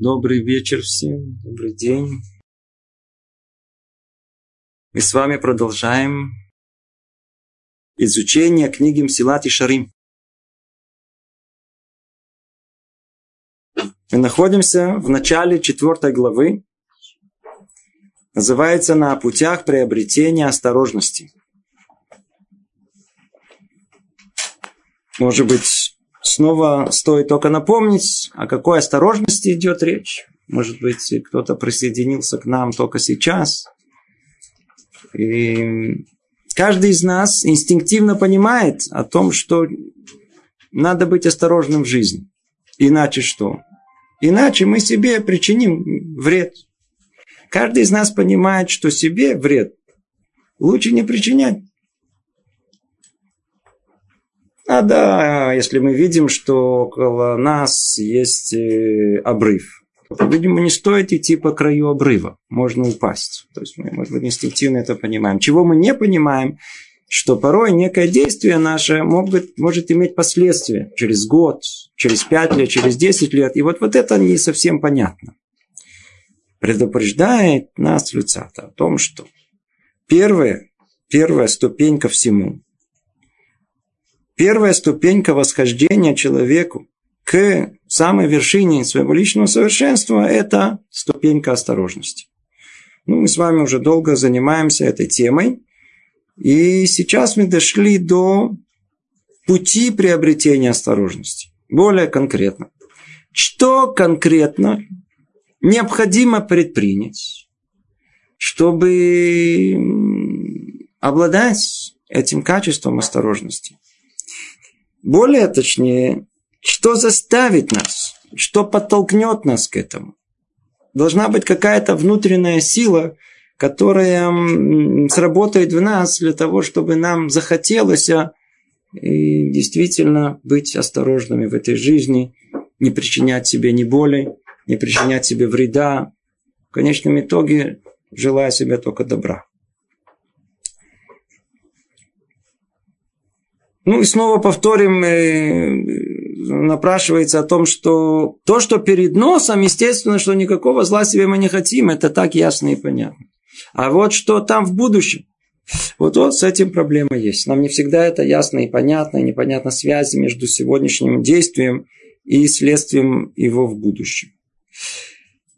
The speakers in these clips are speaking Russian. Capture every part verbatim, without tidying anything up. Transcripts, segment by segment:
Добрый вечер всем, добрый день. Мы с вами продолжаем изучение книги Месилат йешарим. Мы находимся в начале четвёртой главы. Называется «На путях приобретения осторожности». Может быть, снова стоит только напомнить, о какой осторожности идет речь. Может быть, кто-то присоединился к нам только сейчас. И каждый из нас инстинктивно понимает о том, что надо быть осторожным в жизни. Иначе что? Иначе мы себе причиним вред. Каждый из нас понимает, что себе вред лучше не причинять. А да, если мы видим, что около нас есть обрыв, то, видимо, не стоит идти по краю обрыва. Можно упасть. То есть мы, может быть, инстинктивно это понимаем. Чего мы не понимаем, что порой некое действие наше могут, может иметь последствия через год, через пять лет, через десять лет. И вот, вот это не совсем понятно. Предупреждает нас Луццато о том, что первое, первая ступенька всему. Первая ступенька восхождения человеку к самой вершине своего личного совершенства – это ступенька осторожности. Ну, мы с вами уже долго занимаемся этой темой. И сейчас мы дошли до пути приобретения осторожности. Более конкретно. Что конкретно необходимо предпринять, чтобы обладать этим качеством осторожности? Более точнее, что заставит нас, что подтолкнет нас к этому? Должна быть какая-то внутренняя сила, которая сработает в нас для того, чтобы нам захотелось действительно быть осторожными в этой жизни, не причинять себе ни боли, не причинять себе вреда, в конечном итоге желая себе только добра. Ну и снова повторим, напрашивается о том, что то, что перед носом, естественно, что никакого зла себе мы не хотим, это так ясно и понятно. А вот что там в будущем, вот, вот с этим проблема есть. Нам не всегда это ясно и понятно, и непонятна связь между сегодняшним действием и следствием его в будущем.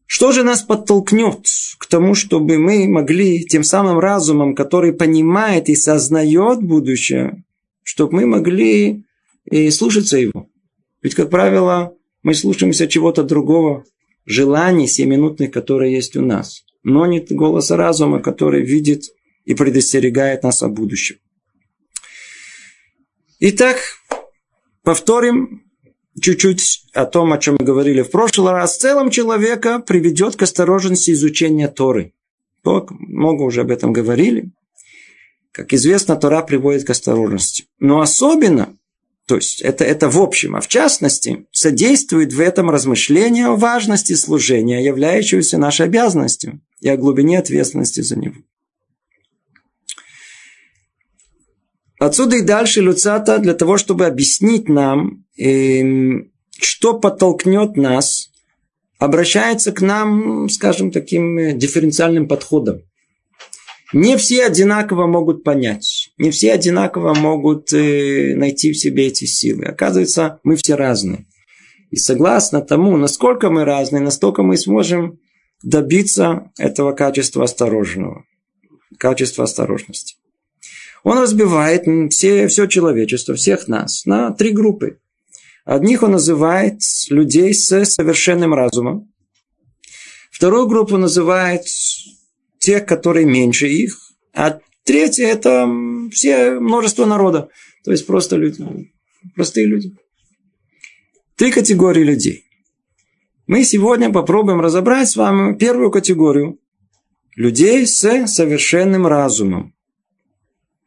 Что же нас подтолкнет к тому, чтобы мы могли тем самым разумом, который понимает и сознает будущее, чтобы мы могли и слушаться его. Ведь, как правило, мы слушаемся чего-то другого, желаний семиминутных, которые есть у нас. Но нет голоса разума, который видит и предостерегает нас о будущем. Итак, повторим чуть-чуть о том, о чем мы говорили в прошлый раз. В целом человека приведет к осторожности изучения Торы. Так, много уже об этом говорили. Как известно, Тора приводит к осторожности. Но особенно, то есть это, это в общем, а в частности, содействует в этом размышление о важности служения, являющегося нашей обязанностью, и о глубине ответственности за него. Отсюда и дальше Луццато для того, чтобы объяснить нам, что подтолкнет нас, обращается к нам, скажем, таким дифференциальным подходом. Не все одинаково могут понять, не все одинаково могут найти в себе эти силы. Оказывается, мы все разные. И согласно тому, насколько мы разные, настолько мы сможем добиться этого качества осторожного, качества осторожности. Он разбивает все, все человечество, всех нас на три группы. Одних он называет людей с совершенным разумом. Вторую группу называет тех, которые меньше их. А третье – это все множество народа. То есть, просто люди. Простые люди. Три категории людей. Мы сегодня попробуем разобрать с вами первую категорию. Людей с совершенным разумом.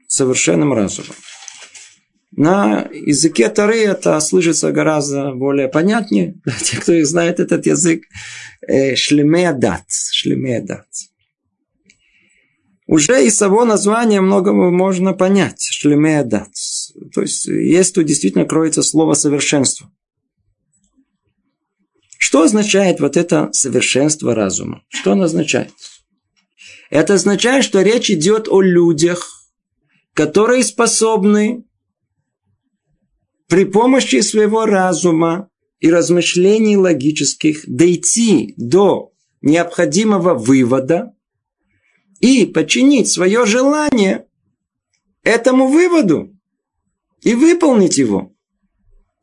Совершенным разумом. На языке Торы это слышится гораздо более понятнее. Те, кто их знает, этот язык. Шлема да'ат. Шлема да'ат. Уже из самого названия многому можно понять. Шлема да'ат. То есть, есть тут действительно кроется слово совершенство. Что означает вот это совершенство разума? Что оно означает? Это означает, что речь идет о людях, которые способны при помощи своего разума и размышлений логических дойти до необходимого вывода и подчинить свое желание этому выводу и выполнить его.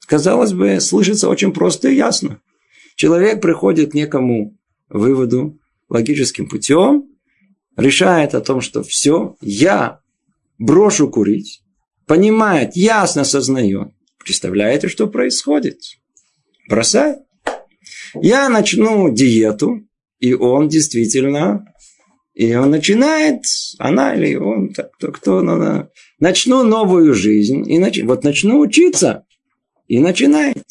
Казалось бы, слышится очень просто и ясно. Человек приходит к некому выводу логическим путем, решает о том, что все, я брошу курить, понимает, ясно осознает, представляете, что происходит, бросает. Я начну диету, и он действительно, и он начинает, она или он, так, то, кто, надо, начну новую жизнь, и нач... вот начну учиться, и начинает.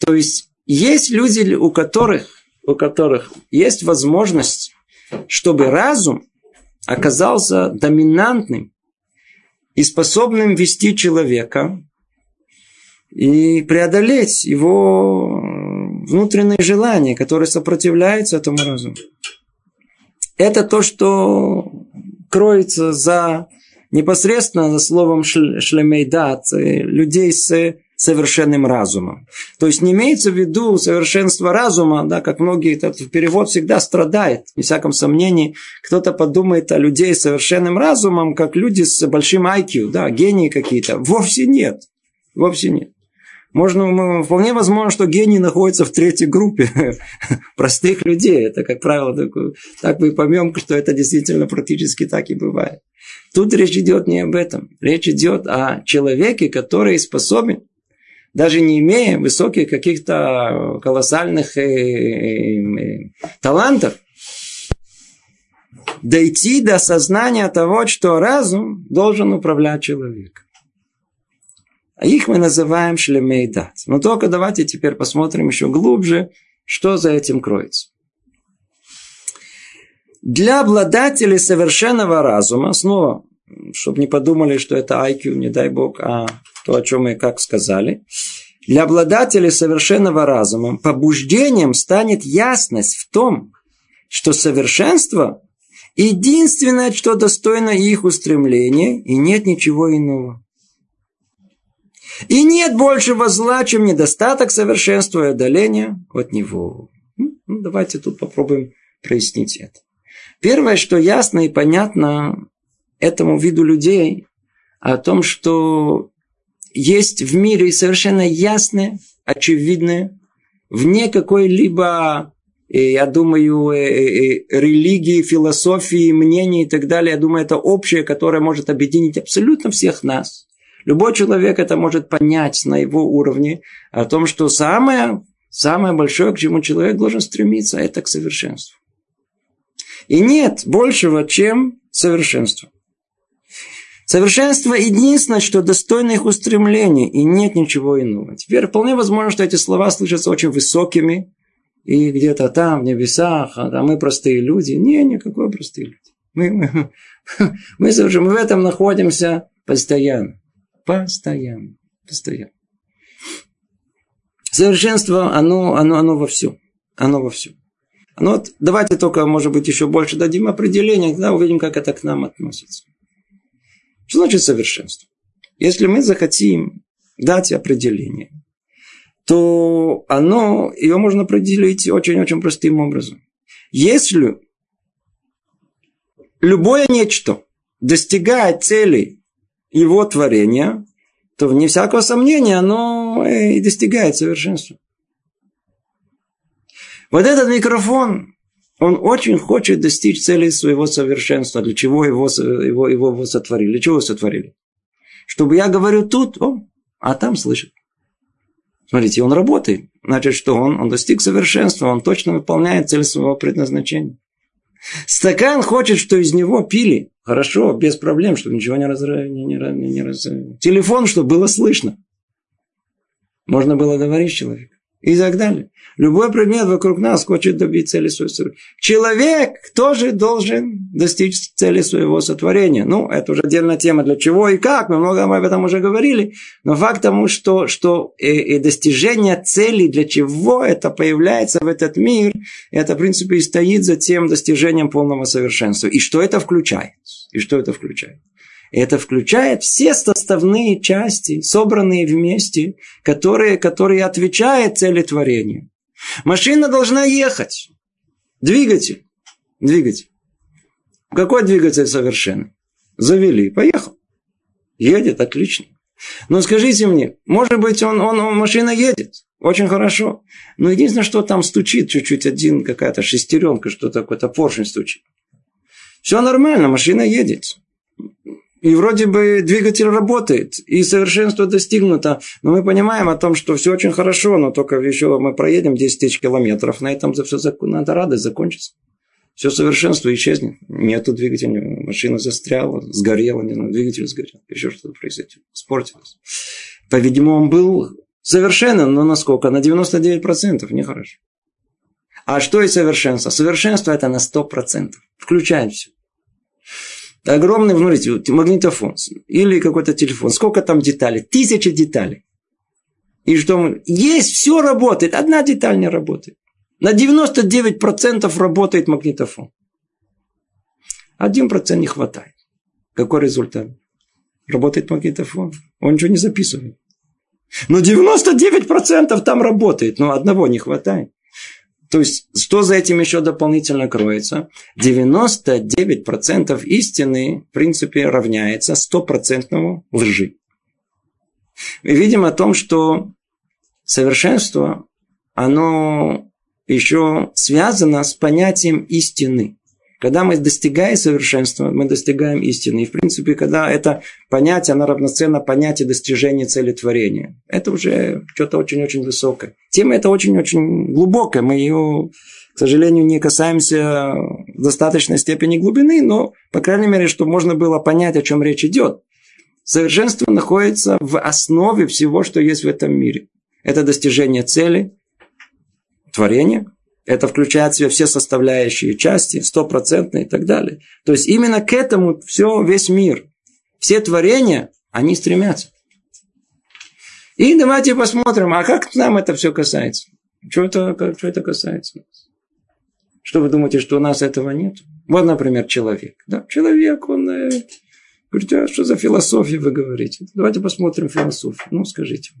То есть, есть люди, у которых, у которых есть возможность, чтобы разум оказался доминантным и способным вести человека и преодолеть его внутренние желания, которые сопротивляются этому разуму. Это то, что кроется за непосредственно за словом шлема да'ат, людей с совершенным разумом. То есть не имеется в виду совершенство разума, да, как многие, этот перевод всегда страдает, ни всяком сомнении. Кто-то подумает о людей с совершенным разумом, как люди с большим ай кью, да, гении какие-то. Вовсе нет. Вовсе нет. Можно, вполне возможно, что гении находятся в третьей группе простых людей. Это, как правило, так, так мы поймем, что это действительно практически так и бывает. Тут речь идет не об этом. Речь идет о человеке, который способен, даже не имея высоких каких-то колоссальных талантов, дойти до сознания того, что разум должен управлять человеком. А их мы называем шлема да'ат. Но только давайте теперь посмотрим еще глубже, что за этим кроется. Для обладателей совершенного разума, снова, чтобы не подумали, что это ай кью, не дай бог, а то, о чем мы как сказали. Для обладателей совершенного разума побуждением станет ясность в том, что совершенство – единственное, что достойно их устремления, и нет ничего иного. И нет большего зла, чем недостаток совершенства и отдаления от него. Ну, давайте тут попробуем прояснить это. Первое, что ясно и понятно этому виду людей, о том, что есть в мире совершенно ясное, очевидное, вне какой-либо, я думаю, религии, философии, мнений и так далее, я думаю, это общее, которое может объединить абсолютно всех нас. Любой человек это может понять на его уровне, о том, что самое, самое большое, к чему человек должен стремиться, это к совершенству. И нет большего, чем совершенство. Совершенство единственное, что достойно их устремлений, и нет ничего иного. Теперь вполне возможно, что эти слова слышатся очень высокими, и где-то там, в небесах, а мы простые люди. Не, никакой простые люди. Мы, мы, мы, мы в этом находимся постоянно. Постоянно, постоянно. Совершенство, оно, оно, оно во всем. Оно во всем. Оно, вот, давайте только, может быть, еще больше дадим определение, тогда увидим, как это к нам относится. Что значит совершенство? Если мы захотим дать определение, то оно, его можно определить очень-очень простым образом. Если любое нечто достигает цели его творение, то, вне всякого сомнения, оно и достигает совершенства. Вот этот микрофон, он очень хочет достичь цели своего совершенства. Для чего его, его, его, его сотворили? Для чего его сотворили? Чтобы я говорю тут, о, а там слышит. Смотрите, он работает. Значит, что он? Он достиг совершенства. Он точно выполняет цель своего предназначения. Стакан хочет, что из него пили. Хорошо, без проблем, чтобы ничего не разрывало. Не, не, не раз... Телефон, чтобы было слышно. Можно было говорить с человеком. и так далее. Любой предмет вокруг нас хочет добить цели своей судьбы. Человек тоже должен достичь цели своего сотворения. Ну, это уже отдельная тема, для чего и как. Мы много об этом уже говорили. Но факт тому, что, что и, и достижение цели, для чего это появляется в этот мир, это, в принципе, и стоит за тем достижением полного совершенства. И что это включает? И что это включает? Это включает все составные части, собранные вместе, которые, которые отвечают цели творения. Машина должна ехать. Двигатель. Двигатель. Какой двигатель совершенный? Завели. Поехал. Едет. Отлично. Но скажите мне, может быть, он, он, он, машина едет. Очень хорошо. Но единственное, что там стучит чуть-чуть один, какая-то шестеренка, что-то, какой-то поршень стучит. Все нормально, машина едет. И вроде бы двигатель работает, и совершенство достигнуто. Но мы понимаем о том, что все очень хорошо, но только еще мы проедем десять тысяч километров. На этом за все надо радость закончится. Все совершенство исчезнет. Нету двигателя, машина застряла, сгорела, не знаю, двигатель сгорел. Еще что-то произошло, испортилось. По-видимому, он был совершенен, но насколько? На девяносто девять процентов нехорошо. А что и совершенство? Совершенство это на сто процентов. Включаем все. Огромный, смотрите, магнитофон или какой-то телефон. Сколько там деталей? Тысячи деталей. И что? Есть, все работает. Одна деталь не работает. На девяносто девять процентов работает магнитофон. один процент не хватает. Какой результат? Работает магнитофон. Он ничего не записывает. Но девяносто девять процентов там работает. Но одного не хватает. То есть, что за этим еще дополнительно кроется? девяносто девять процентов истины, в принципе, равняется сто процентов лжи. Мы видим о том, что совершенство, оно еще связано с понятием истины. Когда мы достигаем совершенства, мы достигаем истины. И, в принципе, когда это понятие, оно равноценно понятию достижения цели творения. Это уже что-то очень-очень высокое. Тема эта очень-очень глубокая. Мы ее, к сожалению, не касаемся в достаточной степени глубины, но, по крайней мере, чтобы можно было понять, о чем речь идет. Совершенство находится в основе всего, что есть в этом мире. Это достижение цели творения. Это включает в себя все составляющие части, стопроцентные и так далее. То есть, именно к этому все, весь мир, все творения, они стремятся. И давайте посмотрим, а как нам это все касается? Что это, как, что это касается? Что вы думаете, что у нас этого нет? Вот, например, человек. Да, человек, он говорит, а что за философия вы говорите? Давайте посмотрим философию. Ну, скажите.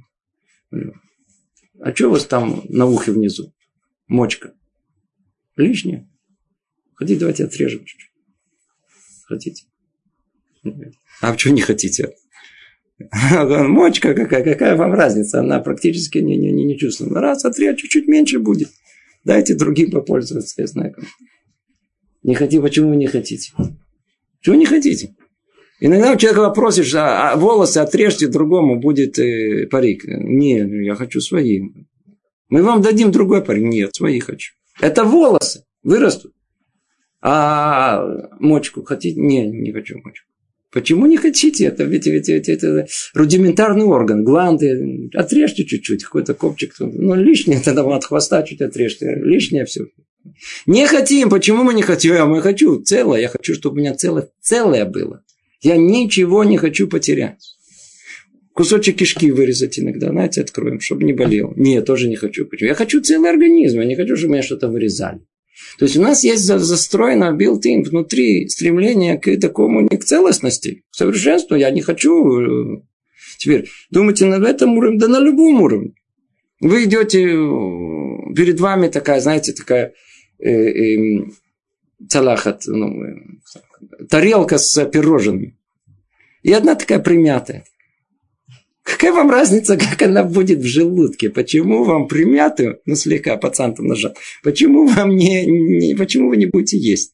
А что у вас там на ухе внизу? Мочка. Лишнее. Хотите, давайте отрежем чуть-чуть. Хотите? А почему не хотите? Мочка какая, какая вам разница? Она практически не, не, не чувствуется. Раз, отрежь, чуть-чуть меньше будет. Дайте другим попользоваться, я знаю. Не хотите, почему вы не хотите? Чего не хотите? Иногда у человека просишь, а волосы отрежьте, другому будет э, парик. Не, я хочу свои. Мы вам дадим другой парик. Нет, свои хочу. Это волосы вырастут. А мочку хотите? Не, не хочу мочку. Почему не хотите? Это ведь, ведь, ведь это рудиментарный орган. Гланды. Отрежьте чуть-чуть. Какой-то копчик. Ну, лишнее. Тогда от хвоста чуть отрежьте. Лишнее все. Не хотим. Почему мы не хотим? Я, я хочу целое. Я хочу, чтобы у меня целое, целое было. Я ничего не хочу потерять. Кусочек кишки вырезать иногда, знаете, откроем, чтобы не болело. Не, тоже не хочу. Почему? Я хочу целый организм, я не хочу, чтобы меня что-то вырезали. То есть, у нас есть застроено built-in внутри стремление к такому, не к целостности, к совершенству. Я не хочу. Теперь, думайте на этом уровне, да на любом уровне. Вы идете, перед вами такая, знаете, такая э, э, цалахат, ну, тарелка с пирожными. И одна такая примятая. Какая вам разница, как она будет в желудке? Почему вам примятую, ну слегка пацан там нажал, почему вам не, не, почему вы не будете есть?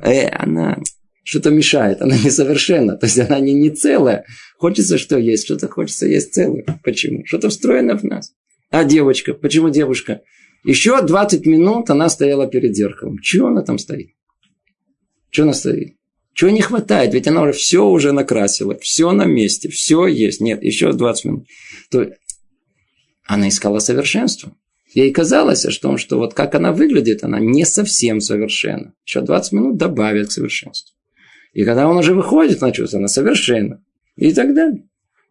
Э, она что-то мешает, она несовершенна, то есть она не, не целая. Хочется что есть, что-то хочется есть целое. Почему? Что-то встроено в нас. А девочка, почему девушка? Еще двадцать минут она стояла перед зеркалом. Чего она там стоит? Чего она стоит? Чего не хватает? Ведь она уже все уже накрасила. Все на месте. Все есть. Нет, еще двадцать минут. То она искала совершенство. Ей казалось, что, что вот как она выглядит, она не совсем совершенна. Еще двадцать минут добавят к совершенству. И когда он уже выходит на чувство, она совершенна. И так далее.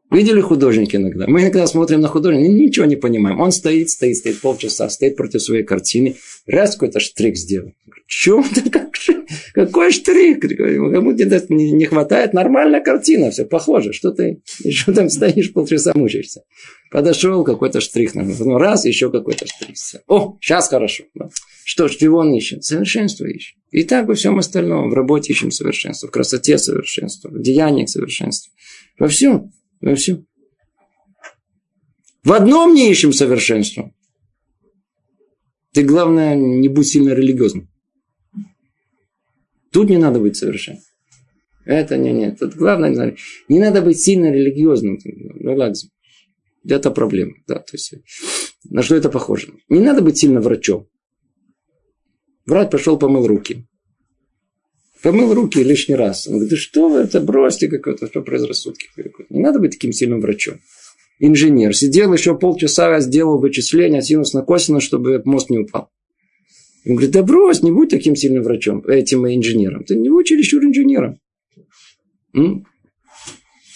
Видели художники иногда? Мы иногда смотрим на художника, ничего не понимаем. Он стоит, стоит, стоит полчаса, стоит против своей картины. Раз какой-то штрих сделал. Чего? Какой штрих? Кому где-то не хватает. Нормальная картина, все похоже. Что ты еще там стоишь, полчаса мучаешься? Подошел, какой-то штрих. Ну, раз, еще какой-то штрих. О, сейчас хорошо. Что ж, чего он ищет? Совершенство ищет. И так во всем остальном. В работе ищем совершенство. В красоте совершенство. В деянии совершенство. Во всем. Во всем. В одном не ищем совершенства. Ты, главное, не будь сильно религиозным. Тут не надо быть совершенным. Это не, нет. Тут главное, не надо, не надо быть сильно религиозным. Ну, ладно. Это проблема. Да, то есть, на что это похоже? Не надо быть сильно врачом. Врач пошел, помыл руки. Помыл руки лишний раз. Он говорит, да что вы это, бросьте какое-то, что предрассудки. Не надо быть таким сильным врачом. Инженер. Сидел еще полчаса, сделал вычисления синус на косинус, чтобы мост не упал. Он говорит, да брось, не будь таким сильным врачом, этим инженером. Ты не будь чересчур инженером. М?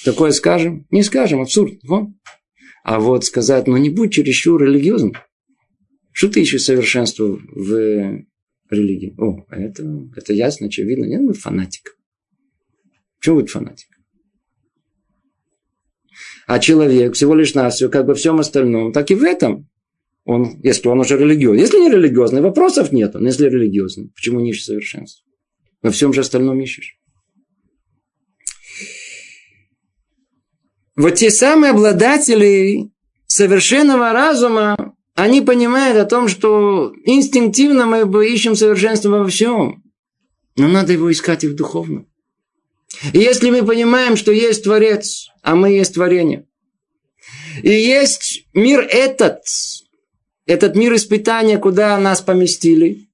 Такое скажем? Не скажем, абсурд. О. А вот сказать, ну не будь чересчур религиозным. Что ты ищешь совершенство в... религии. О, это, это ясно, очевидно. Не надо быть фанатиком. Чего быть фанатиком? А человек всего лишь на все, как бы в всем остальном, так и в этом. Он, если он уже религиозный. Если не религиозный, вопросов нет. Но если религиозный, почему не ищешь совершенства? Во всем же остальном ищешь. Вот те самые обладатели совершенного разума, они понимают о том, что инстинктивно мы бы ищем совершенство во всем. Но надо его искать и в духовном. И если мы понимаем, что есть Творец, а мы есть творение. И есть мир этот, этот мир испытания, куда нас поместили.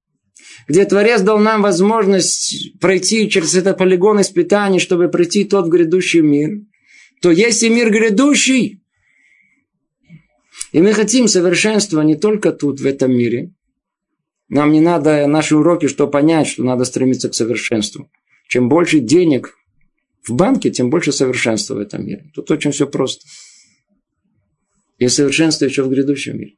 Где Творец дал нам возможность пройти через этот полигон испытаний, чтобы пройти тот грядущий мир. То есть и мир грядущий. И мы хотим совершенства не только тут, в этом мире. Нам не надо наши уроки, что понять, что надо стремиться к совершенству. Чем больше денег в банке, тем больше совершенства в этом мире. Тут очень все просто. Есть совершенство еще в грядущем мире.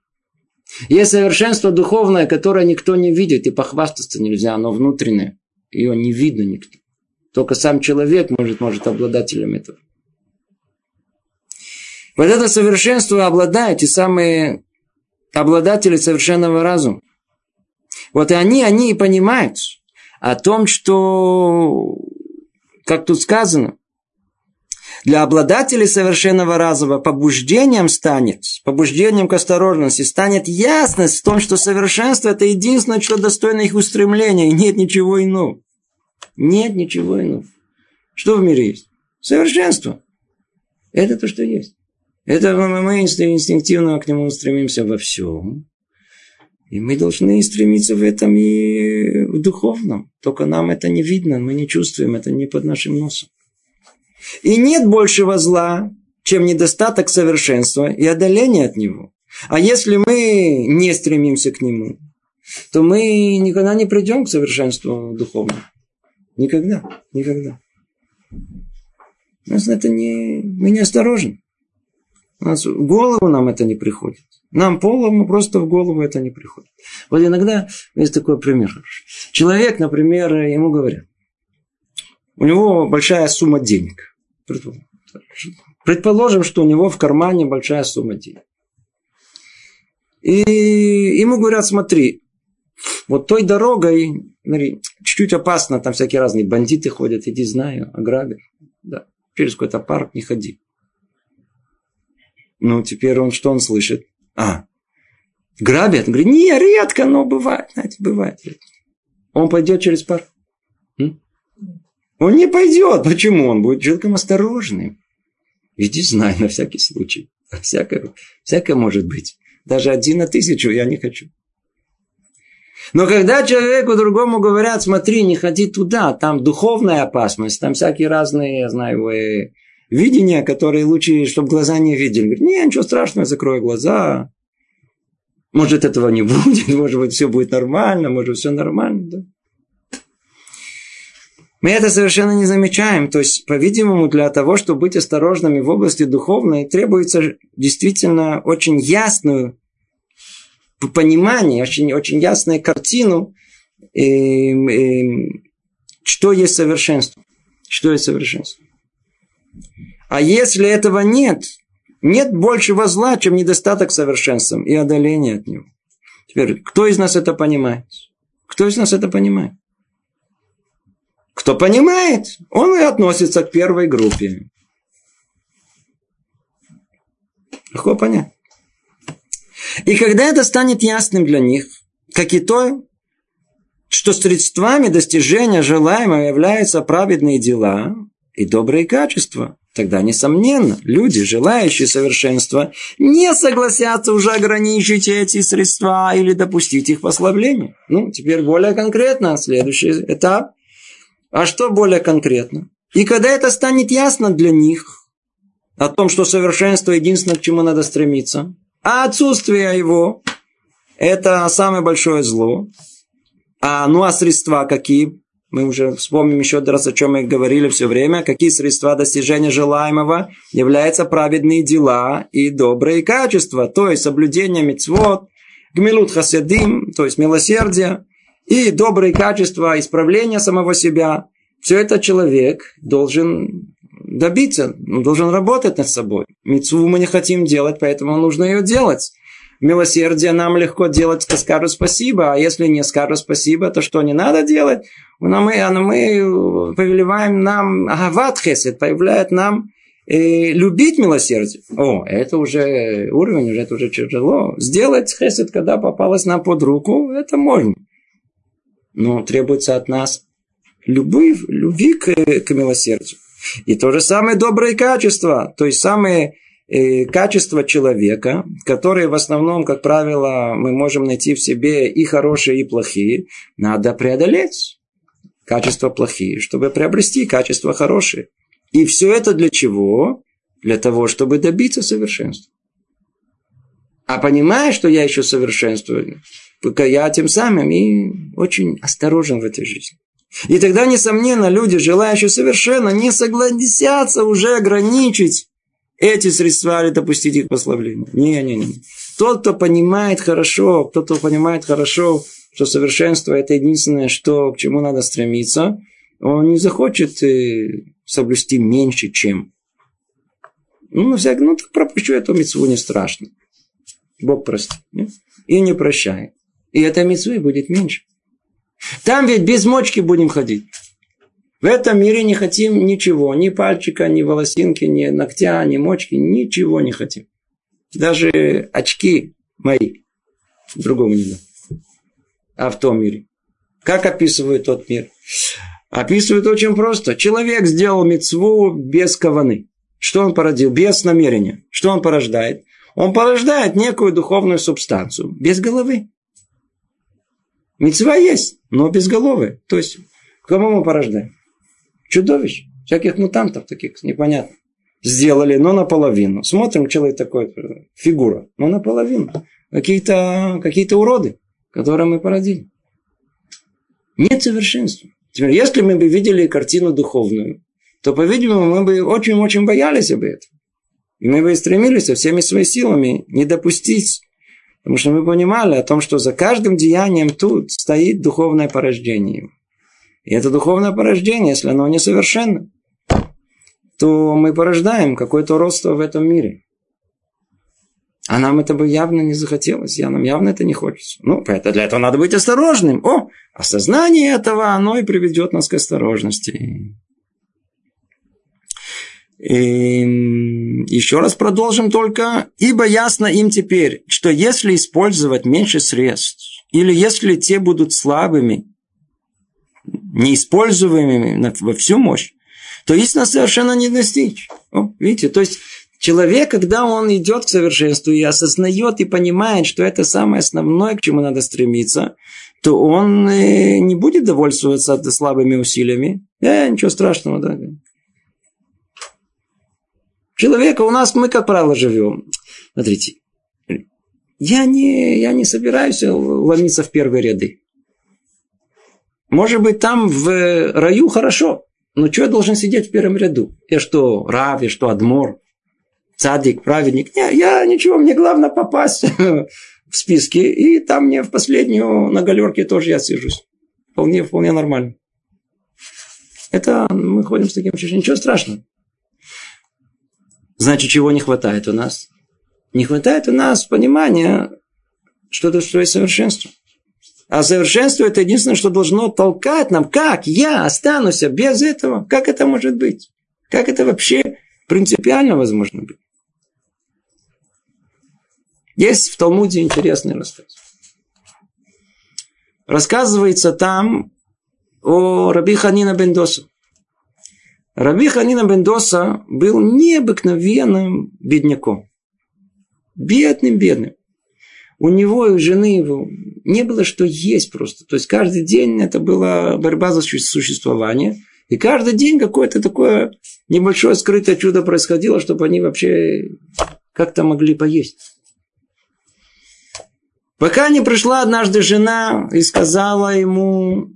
Есть совершенство духовное, которое никто не видит, и похвастаться нельзя, оно внутреннее. Ее не видно никто. Только сам человек может, может обладателем этого. Вот это совершенство обладают те самые обладатели совершенного разума. Вот и они, они и понимают о том, что, как тут сказано, для обладателей совершенного разума побуждением станет, побуждением к осторожности станет ясность в том, что совершенство – это единственное, что достойно их устремления, и нет ничего иного. Нет ничего иного. Что в мире есть? Совершенство. Это то, что есть. Это мы инстинктивно к нему стремимся во всем. И мы должны стремиться в этом и в духовном. Только нам это не видно, мы не чувствуем, это не под нашим носом. И нет большего зла, чем недостаток совершенства и одоление от него. А если мы не стремимся к нему, то мы никогда не придем к совершенству духовному. Никогда, никогда. У нас это не... Мы неосторожны. У нас в голову нам это не приходит. Нам полому просто в голову это не приходит. Вот иногда есть такой пример. Человек, например, ему говорят. У него большая сумма денег. Предположим, что у него в кармане большая сумма денег. И ему говорят, смотри, вот той дорогой, смотри, чуть-чуть опасно, там всякие разные бандиты ходят, иди, знаю, ограбят. Да, через какой-то парк не ходи. Ну, теперь он, что он слышит? А, грабят? Он говорит, не, редко, но бывает, знаете, бывает. Он пойдет через парк? М? Он не пойдет. Почему? Он будет человеком осторожным. Иди, знай, на всякий случай. Всякое, всякое может быть. Даже один на тысячу я не хочу. Но когда человеку другому говорят, смотри, не ходи туда, там духовная опасность, там всякие разные, я знаю, вы... видения, которые лучше, чтобы глаза не видели. Говорит, не, ничего страшного, закрою глаза. Может, этого не будет, может быть, все будет нормально, может, все нормально, да. Мы это совершенно не замечаем. То есть, по-видимому, для того, чтобы быть осторожными в области духовной, требуется действительно очень ясное понимание, очень, очень ясную картину, э, э, что есть совершенство. Что есть совершенство. А если этого нет, нет большего зла, чем недостаток совершенства и отдаление от него. Теперь, кто из нас это понимает? Кто из нас это понимает? Кто понимает, он и относится к первой группе. Легко понятно. И когда это станет ясным для них, как и то, что средствами достижения желаемого являются праведные дела и добрые качества, тогда, несомненно, люди, желающие совершенства, не согласятся уже ограничить эти средства или допустить их послабление. Ну, теперь более конкретно, следующий этап. А что более конкретно? И когда это станет ясно для них, о том, что совершенство единственное, к чему надо стремиться, а отсутствие его – это самое большое зло. А, ну а средства какие? Мы уже вспомним еще раз, о чем мы говорили все время. Какие средства достижения желаемого являются праведные дела и добрые качества. То есть, соблюдение мицвот, гмилут хасадим, то есть, милосердие. И добрые качества, исправления самого себя. Все это человек должен добиться. Он должен работать над собой. Мицву мы не хотим делать, поэтому нужно ее делать. Милосердие нам легко делать, что скажут спасибо. А если не скажут спасибо, то что не надо делать? Мы, мы повелеваем нам ахават хесед, появляет нам э, любить милосердие. О, это уже уровень, уже, это уже тяжело. Сделать хесед, когда попалось нам под руку, это можно. Но требуется от нас любви, любви к, к милосердию. И то же самое добрые качества. То есть, самые э, качества человека, которые в основном, как правило, мы можем найти в себе и хорошие, и плохие. Надо преодолеть качества плохие, чтобы приобрести качества хорошие. И все это для чего? Для того, чтобы добиться совершенства. А понимая, что я еще совершенствую, я тем самым и очень осторожен в этой жизни. И тогда, несомненно, люди, желающие совершенно, не согласятся уже ограничить эти средства или допустить их послабление. Не, не, не. Тот, кто понимает хорошо, тот, кто понимает хорошо, что совершенство – это единственное, что, к чему надо стремиться, он не захочет соблюсти меньше, чем. Ну, на всякий, ну, так пропущу эту мицву, не страшно. Бог простит. Нет? И не прощает. И этой мицвы будет меньше. Там ведь без мочки будем ходить. В этом мире не хотим ничего. Ни пальчика, ни волосинки, ни ногтя, ни мочки. Ничего не хотим. Даже очки мои. Другому не дам. А в том мире. Как описывают тот мир? Описывают очень просто. Человек сделал мицву без каваны. Что он породил? Без намерения. Что он порождает? Он порождает некую духовную субстанцию. Без головы. Мицва есть, но без головы. То есть, кому мы порождаем? Чудовищ. Всяких мутантов таких, непонятно. Сделали, но наполовину. Смотрим, человек такой, фигура, но наполовину. Какие-то, какие-то уроды, которые мы породили. Нет совершенства. Теперь, если мы бы видели картину духовную, то, по-видимому, мы бы очень-очень боялись об этом. И мы бы стремились со всеми своими силами не допустить. Потому что мы понимали о том, что за каждым деянием тут стоит духовное порождение. И это духовное порождение, если оно несовершенно, то мы порождаем какое-то родство в этом мире. А нам это бы явно не захотелось. Я, нам явно это не хочется. Ну, поэтому для этого надо быть осторожным. О, осознание этого, оно и приведет нас к осторожности. И еще раз продолжим только. Ибо ясно им теперь, что если использовать меньше средств, или если те будут слабыми, неиспользуемыми во всю мощь, то истина совершенно не достичь. О, видите, то есть человек, когда он идет к совершенству и осознает и понимает, что это самое основное, к чему надо стремиться, то он не будет довольствоваться слабыми усилиями. Э, ничего страшного, да. Человека у нас, мы, как правило, живем. Смотрите, Я не, я не собираюсь ломиться в первые ряды. Может быть, там в раю хорошо, но что я должен сидеть в первом ряду? Я что, рав, я что, адмор, цадик, праведник? Не, я ничего, мне главное попасть в списки, и там мне в последнюю на галерке тоже я сижусь. Вполне, вполне нормально. Это мы ходим с таким ощущением. Ничего страшного. Значит, чего не хватает у нас? Не хватает у нас понимания, что это что есть совершенство. А совершенство – это единственное, что должно толкать нам. Как я останусь без этого? Как это может быть? Как это вообще принципиально возможно быть? Есть в Талмуде интересный рассказ. Рассказывается там о Рабби Ханина бен Доса. Рабби Ханина бен Доса был необыкновенным бедняком. Бедным, бедным. У него и у жены его не было что есть просто. То есть, каждый день это была борьба за существование. И каждый день какое-то такое небольшое скрытое чудо происходило, чтобы они вообще как-то могли поесть. Пока не пришла однажды жена и сказала ему: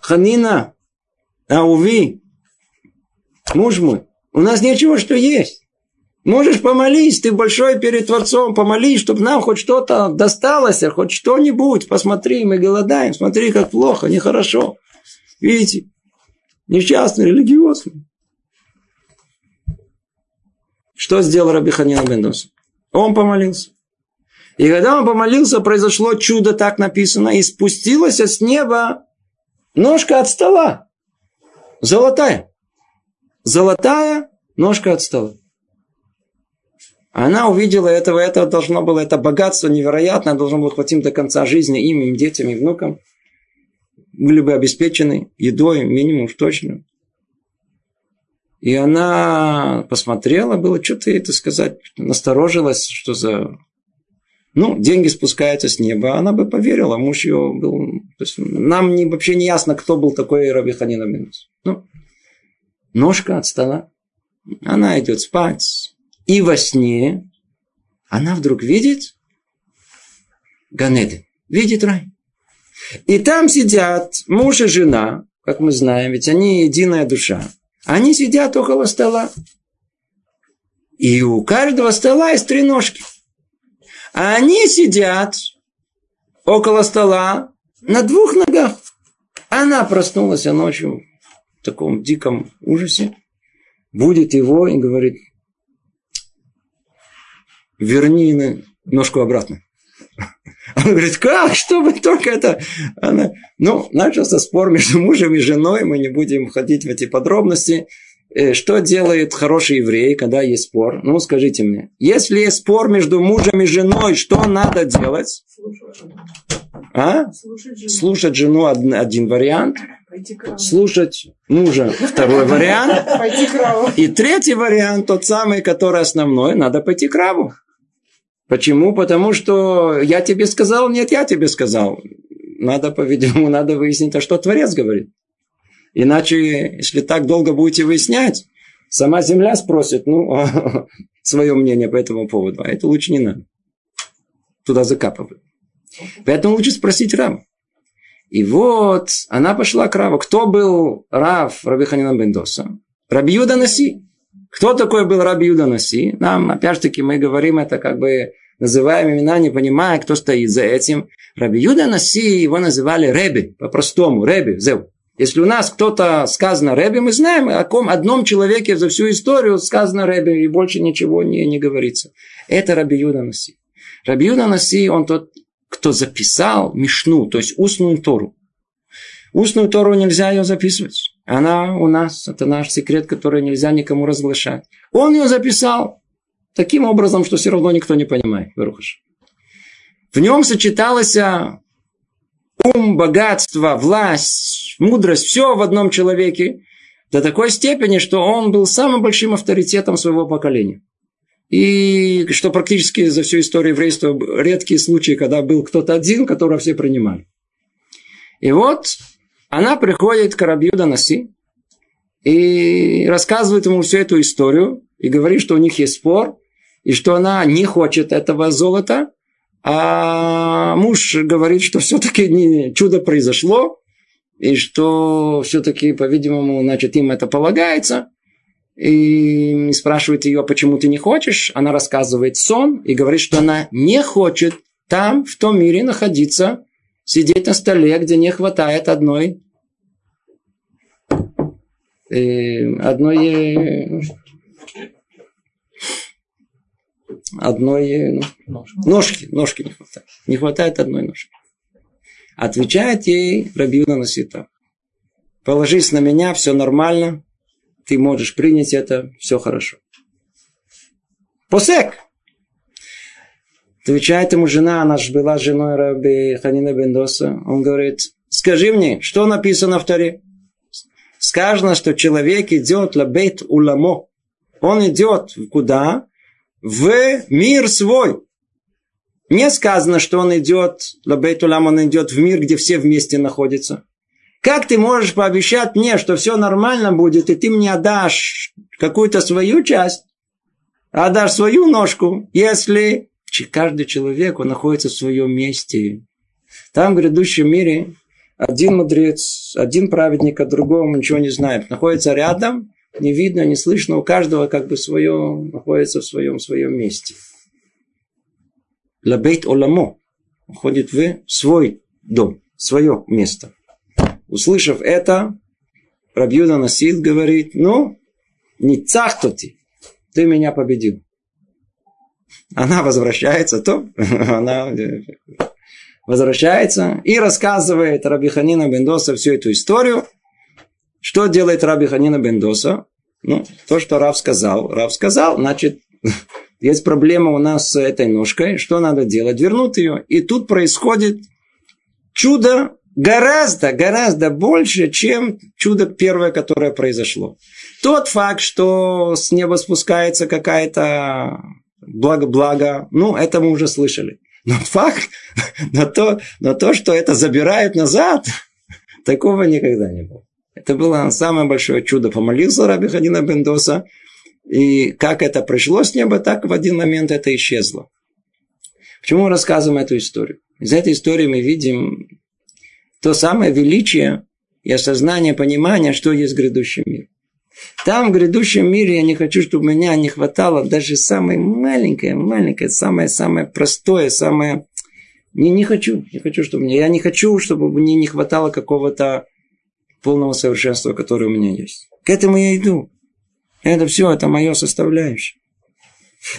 Ханина, ауви, муж мой, у нас нечего что есть. Можешь помолись, ты большой перед Творцом, помолись, чтобы нам хоть что-то досталось, хоть что-нибудь. Посмотри, мы голодаем, смотри, как плохо, нехорошо. Видите, несчастный, религиозный. Что сделал Рабби Ханина бен Доса? Он помолился. И когда он помолился, произошло чудо, так написано, и спустилась с неба ножка от стола. Золотая. Золотая ножка от стола. Она увидела этого, это должно было, это богатство невероятное, должно было хватить до конца жизни им, им, детям и внукам. Были бы обеспечены едой, минимум, точно. И она посмотрела, было что-то это сказать, насторожилась, что за... Ну, деньги спускаются с неба, она бы поверила, муж ее был... То есть, нам не, вообще не ясно, кто был такой Рабби Ханина бен Доса. Ну, ножка от стола. Она идет спать. И во сне она вдруг видит Ган Эден, видит рай. И там сидят муж и жена, как мы знаем, ведь они единая душа. Они сидят около стола. И у каждого стола есть три ножки. А они сидят около стола на двух ногах. Она проснулась ночью в таком диком ужасе. Будет его и говорит: верни ножку обратно. Она говорит: как? Что вы только это? Она... Ну, начался спор между мужем и женой. Мы не будем ходить в эти подробности. Что делает хороший еврей, когда есть спор? Ну, скажите мне. Если есть спор между мужем и женой, что надо делать? Слушать жену. А? Слушать жену. Слушать жену один, один вариант. Слушать мужа второй вариант. И третий вариант, тот самый, который основной, надо пойти к раву. Почему? Потому что я тебе сказал, нет, я тебе сказал. Надо, по-видимому, надо выяснить, а что Творец говорит. Иначе, если так долго будете выяснять, сама земля спросит, ну, свое мнение по этому поводу. А это лучше не надо. Туда закапывают. Поэтому лучше спросить рава. И вот она пошла к раву. Кто был рав Рабби Ханина бен Доса? Раби Юда Наси. Кто такой был Раби Юда Наси? Нам, опять же таки, мы говорим это, как бы называем имена, не понимая, кто стоит за этим. Раби Юда Наси, его называли Рэби, по-простому, Рэби, зев. Если у нас кто-то сказано Рэби, мы знаем, о ком одном человеке за всю историю сказано Рэби, и больше ничего не, не говорится. Это Раби Юда Наси. Раби Юда Наси, он тот, кто записал Мишну, то есть устную Тору. Устную Тору нельзя ее записывать. Она у нас, это наш секрет, который нельзя никому разглашать. Он ее записал таким образом, что все равно никто не понимает. В нем сочеталось ум, богатство, власть, мудрость, все в одном человеке до такой степени, что он был самым большим авторитетом своего поколения. И что практически за всю историю еврейства редкие случаи, когда был кто-то один, которого все принимали. И вот она приходит к Раби Юда Наси и рассказывает ему всю эту историю. И говорит, что у них есть спор. и что она не хочет этого золота, а муж говорит, что все-таки чудо произошло, и что все-таки, по-видимому, значит, им это полагается. И спрашивает ее, почему ты не хочешь. Она рассказывает сон и говорит, что она не хочет там, в том мире, находиться, сидеть на столе, где не хватает одной, одной, одной ножки, ножки не хватает. Не хватает одной ножки. Отвечает ей Раби Юда Наси: положись на меня, все нормально, ты можешь принять это, все хорошо. Посек! Отвечает ему жена, она же была женой Рабби Ханина бен Доса. Он говорит: скажи мне, что написано в Торе? Сказано, что человек идет лабейт уламо. Он идет куда? В мир свой. Не сказано, что он идет, лабейт улам, он идет в мир, где все вместе находятся. Как ты можешь пообещать мне, что все нормально будет, и ты мне отдашь какую-то свою часть, отдашь свою ножку, если каждый человек, он находится в своем месте. Там, в грядущем мире, один мудрец, один праведник, от другого ничего не знает. Находится рядом, не видно, не слышно, у каждого как бы свое, находится в своем, своем месте. Лабейт оламо, уходит в свой дом, свое место. Услышав это, Раби Юда Наси говорит: ну, не цахто ты, ты меня победил. Она возвращается, то она возвращается и рассказывает Рабби Ханина бен Доса всю эту историю. Что делает Рабби Ханина бен Доса? Ну, то, что Рав сказал. Рав сказал, значит, есть проблема у нас с этой ножкой. Что надо делать? Вернуть ее. И тут происходит чудо гораздо, гораздо больше, чем чудо первое, которое произошло. Тот факт, что с неба спускается какая-то благо-благо, ну, это мы уже слышали. Но факт, но то, но то, что это забирают назад, такого никогда не было. Это было самое большое чудо. Помолился Рабби Ханина бен Доса, и как это пришло с неба, так в один момент это исчезло. Почему мы рассказываем эту историю? Из этой истории мы видим то самое величие и осознание, понимание, что есть грядущий мир. Там, в грядущем мире, я не хочу, чтобы меня не хватало даже самое маленькое, маленькое, самое-самое простое, самое... Не, не хочу, не хочу, чтобы мне... Я не хочу, чтобы мне не хватало какого-то полного совершенства, которое у меня есть. К этому я иду. Это все, это мое составляющее.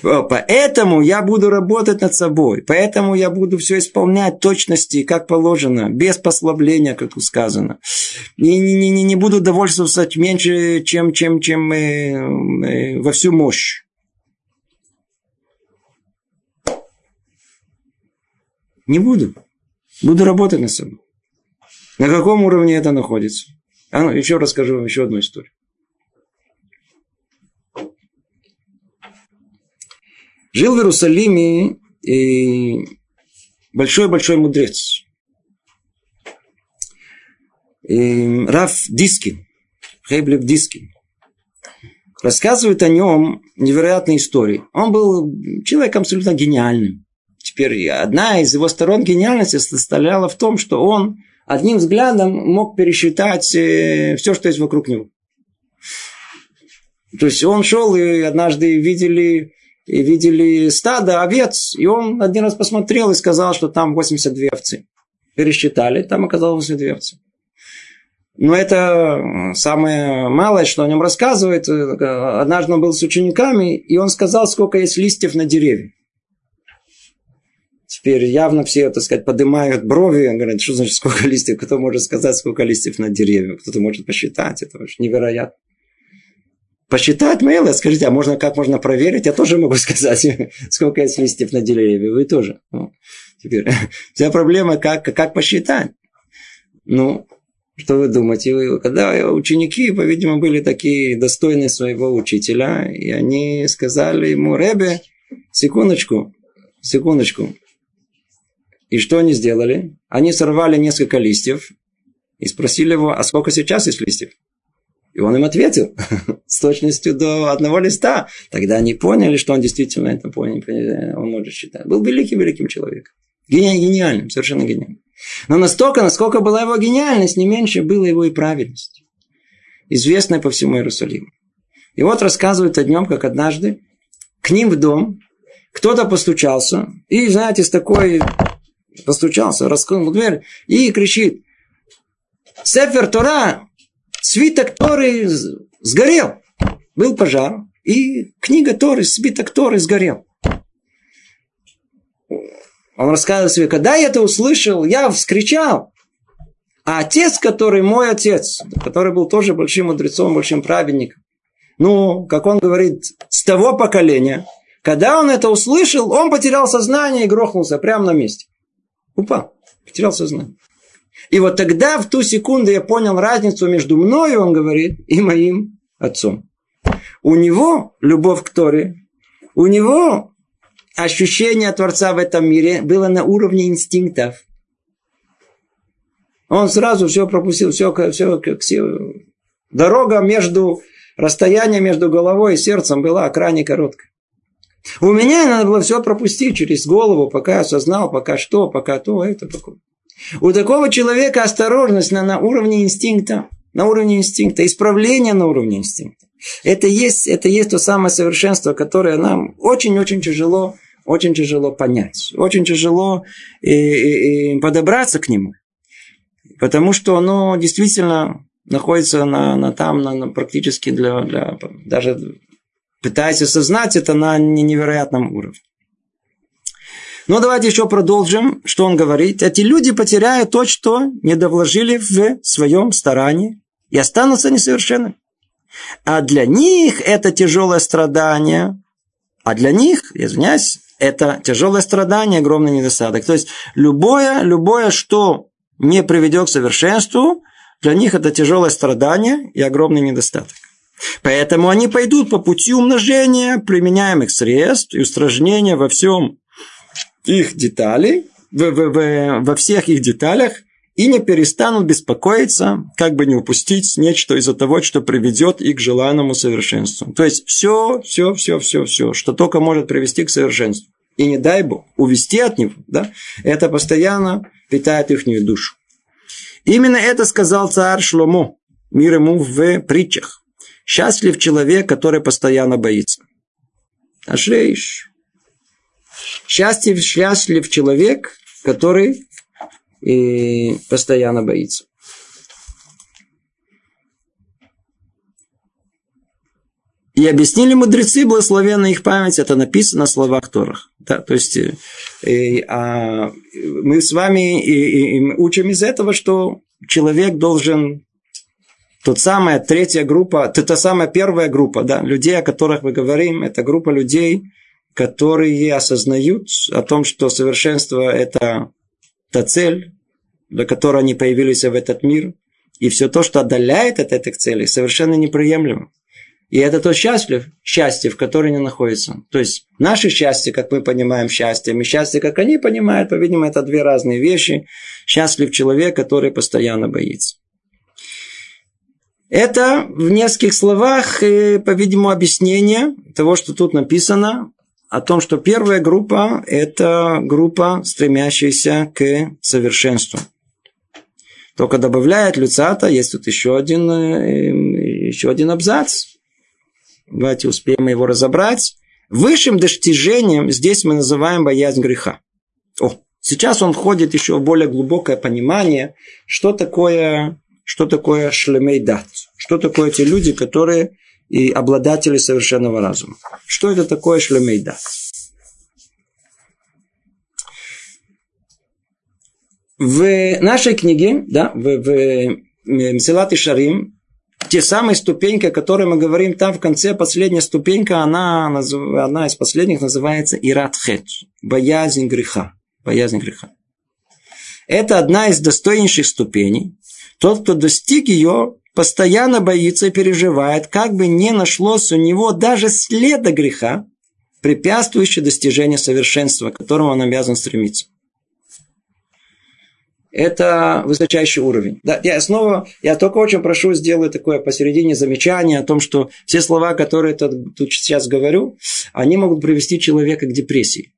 Поэтому я буду работать над собой. Поэтому я буду все исполнять точности, как положено, без послабления, как сказано. И не, не, не буду довольствоваться меньше, чем, чем, чем э, э, во всю мощь. Не буду. Буду работать над собой. На каком уровне это находится? А ну, еще расскажу вам еще одну историю. Жил в Иерусалиме большой-большой мудрец. И Рав Дискин, Рав Дискин. Рассказывает о нем невероятные истории. Он был человеком абсолютно гениальным. Теперь одна из его сторон гениальности состояла в том, что он одним взглядом мог пересчитать все, что есть вокруг него. То есть он шел, и однажды видели... И видели стадо овец. И он один раз посмотрел и сказал, что там восемьдесят две овцы. Пересчитали, там оказалось восемьдесят две овцы. Но это самое малое, что о нем рассказывает. Однажды он был с учениками, и он сказал, сколько есть листьев на деревьях. Теперь явно все, так сказать, поднимают брови. Говорят, что значит сколько листьев? Кто может сказать, сколько листьев на деревьях? Кто-то может посчитать. Это вообще невероятно. Посчитать мейлы, скажите, а можно, как можно проверить? Я тоже могу сказать, сколько есть листьев на дереве. Вы тоже. Ну, теперь вся проблема, как, как посчитать. Ну, что вы думаете? Когда ученики, по-видимому, были такие достойные своего учителя, и они сказали ему: Ребе, секундочку, секундочку. И что они сделали? Они сорвали несколько листьев и спросили его, а сколько сейчас есть листьев? И он им ответил с точностью до одного листа. Тогда они поняли, что он действительно это понял, он может считать. Был великим-великим человеком. Гени- гениальным, совершенно гениальным. Но настолько, насколько была его гениальность, не меньше была его и праведность, известная по всему Иерусалиму. И вот рассказывают о днем, как однажды к ним в дом кто-то постучался, и, знаете, с такой постучался, раскрыл дверь и кричит: «Сефер Тора, свиток Торы сгорел!» Был пожар, и книга Торы, свиток Торы сгорел. Он рассказывал себе: когда я это услышал, я вскричал. А отец, который мой отец, который был тоже большим мудрецом, большим праведником, ну, как он говорит, с того поколения, когда он это услышал, он потерял сознание и грохнулся прямо на месте. Упал, потерял сознание. И вот тогда, в ту секунду, я понял разницу между мною, он говорит, и моим отцом. У него любовь к Торе, у него... ощущение Творца в этом мире было на уровне инстинктов. Он сразу все пропустил, все, все, все. Дорога между, расстояние между головой и сердцем была крайне короткая. У меня надо было все пропустить через голову, пока осознал, пока что, пока то, это такое. У такого человека осторожность на, на уровне инстинкта, на уровне инстинкта, исправление на уровне инстинкта. Это есть, это есть то самое совершенство, которое нам очень-очень тяжело. Очень тяжело понять. Очень тяжело и, и, и подобраться к нему. Потому что оно действительно находится на, на, там, на, на практически для, для... Даже пытаясь осознать это на невероятном уровне. Но давайте еще продолжим, что он говорит. Эти люди потеряют то, что не довложили в своем старании. И останутся несовершенными. А для них это тяжелое страдание. А для них, извиняюсь, это тяжелое страдание, огромный недостаток. То есть, любое, любое, что не приведет к совершенству, для них это тяжелое страдание и огромный недостаток. Поэтому они пойдут по пути умножения применяемых средств и устражнения во всем их детали, в, в, в, во всех их деталях, и не перестанут беспокоиться, как бы не упустить нечто из-за того, что приведет их к желанному совершенству. То есть, все, все, все, все, все, что только может привести к совершенству. И не дай Бог, увести от него, да, это постоянно питает их душу. Именно это сказал царь Шломо, мир ему, в притчах. Счастлив человек, который постоянно боится. Ашрейш. Счастлив, счастлив человек, который... и постоянно боится. И объяснили мудрецы, благословенная их память, это написано в словах Торах. Да, то есть, и, а, мы с вами и, и, и учим из этого, что человек должен... Тот самая третья группа, та самая первая группа, да, людей, о которых мы говорим, это группа людей, которые осознают о том, что совершенство – это... та цель, для которой они появились в этот мир. И все то, что отдаляет от этих целей, совершенно неприемлемо. И это то счастье, счастье, в котором они находятся. То есть, наше счастье, как мы понимаем счастье, и счастье, как они понимают, по-видимому, это две разные вещи. Счастлив человек, который постоянно боится. Это в нескольких словах, по-видимому, объяснение того, что тут написано. О том, что первая группа – это группа, стремящаяся к совершенству. Только добавляет Луццато, есть тут еще один, еще один абзац. Давайте успеем его разобрать. Высшим достижением здесь мы называем боязнь греха. О, сейчас он входит еще в более глубокое понимание, что такое, что такое шлема да'ат, что такое те люди, которые... и обладатели совершенного разума. Что это такое шлема да'ат? В нашей книге, да, в, в Месилат йешарим, те самые ступеньки, о которых мы говорим, там в конце последняя ступенька, она, она из последних называется ират хет, боязнь греха, боязнь греха. Это одна из достойнейших ступеней. Тот, кто достиг ее, постоянно боится и переживает, как бы не нашлось у него даже следа греха, препятствующего достижению совершенства, к которому он обязан стремиться. Это высочайший уровень. Да, я снова, я только очень прошу, сделаю такое посередине замечание о том, что все слова, которые тут, тут сейчас говорю, они могут привести человека к депрессии.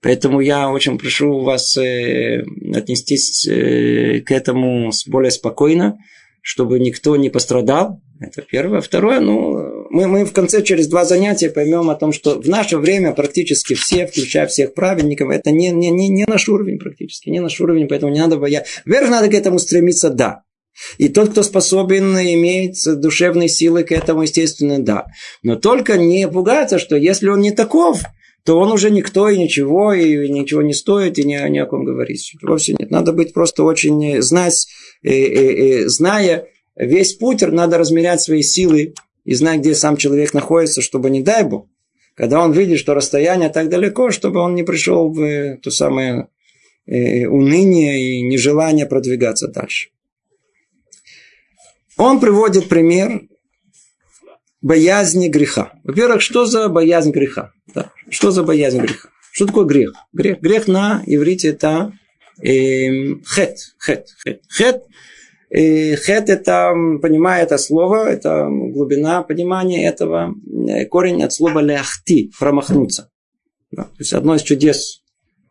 Поэтому я очень прошу вас э, отнестись э, к этому более спокойно, чтобы никто не пострадал. Это первое. Второе, ну, мы, мы в конце через два занятия поймем о том, что в наше время практически все, включая всех праведников, это не, не, не наш уровень практически, не наш уровень, поэтому не надо бояться. Вверх надо к этому стремиться, да. И тот, кто способен, имеет душевные силы к этому, естественно, да. Но только не пугаться, что если он не таков, то он уже никто и ничего, и ничего не стоит, и ни, ни о ком говорить. Вовсе нет. Надо быть просто очень знать, э, э, э, зная весь путь, надо размерять свои силы и знать, где сам человек находится, чтобы, не дай Бог, когда он видит, что расстояние так далеко, чтобы он не пришел в то самое э, уныние и нежелание продвигаться дальше. Он приводит пример боязни греха. Во-первых, что за боязнь греха? Да. Что за боязнь греха? Что такое грех? Грех, грех на иврите это э, хет, хет, хет, хет. И хет это, понимая это слово, это глубина понимания этого, корень от слова ляхти, промахнуться. Да. То есть одно из чудес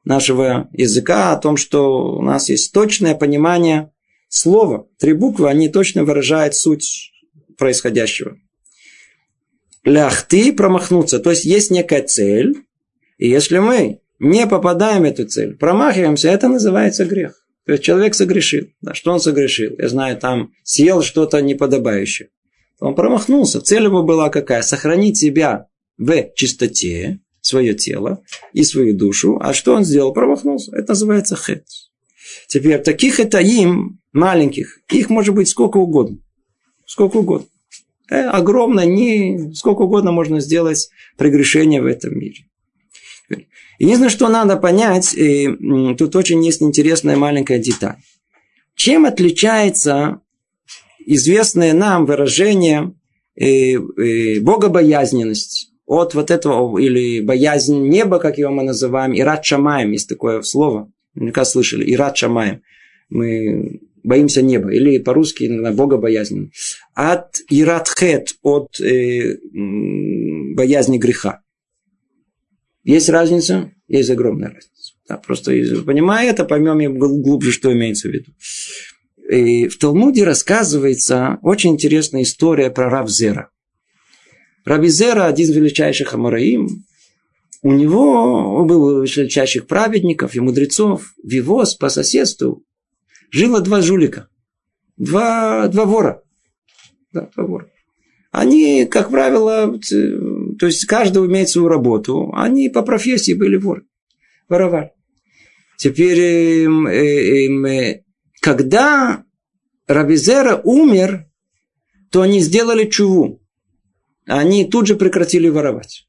нашего языка о том, что у нас есть точное понимание слова. Три буквы, они точно выражают суть происходящего. Ляхти промахнуться. То есть есть некая цель, и если мы не попадаем в эту цель, промахиваемся, это называется грех. То есть человек согрешил. Да, что он согрешил? Я знаю, там съел что-то неподобающее. Он промахнулся. Цель его была какая? Сохранить себя в чистоте, свое тело и свою душу. А что он сделал? Промахнулся. Это называется хет. Теперь таких хетаим, маленьких, их может быть сколько угодно. Сколько угодно. Э, огромно, не, сколько угодно можно сделать прегрешение в этом мире. Единственное, что надо понять, и тут очень есть интересная маленькая деталь. Чем отличается известное нам выражение богобоязненность от вот этого, или боязнь неба, как его мы называем, ират шамаим, есть такое слово, наверняка слышали, ират шамаим. Мы боимся неба, или по-русски богобоязненность. От ират хет, от э, боязни греха. Есть разница? Есть огромная разница. Да, просто понимая это, поймем глубже, что имеется в виду. И в Талмуде рассказывается очень интересная история про Рав Зейра. Раби Зейра, один из величайших амораим, у него, он был из величайших праведников и мудрецов. В его по соседству жило два жулика, два, два вора. Да, два вора. Они, как правило, то есть каждый имеет свою работу. Они по профессии были воры, воровали. Теперь, когда Рабби Зейра умер, то они сделали чуву. Они тут же прекратили воровать.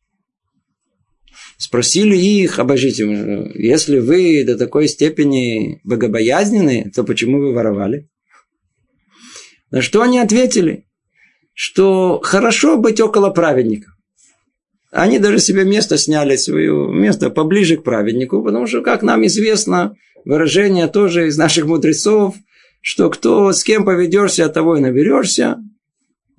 Спросили их, обожите, если вы до такой степени богобоязненны, то почему вы воровали? На что они ответили? Что хорошо быть около праведника. Они даже себе место сняли, свое место поближе к праведнику, потому что, как нам известно, выражение тоже из наших мудрецов, что кто с кем поведешься, от того и наберешься.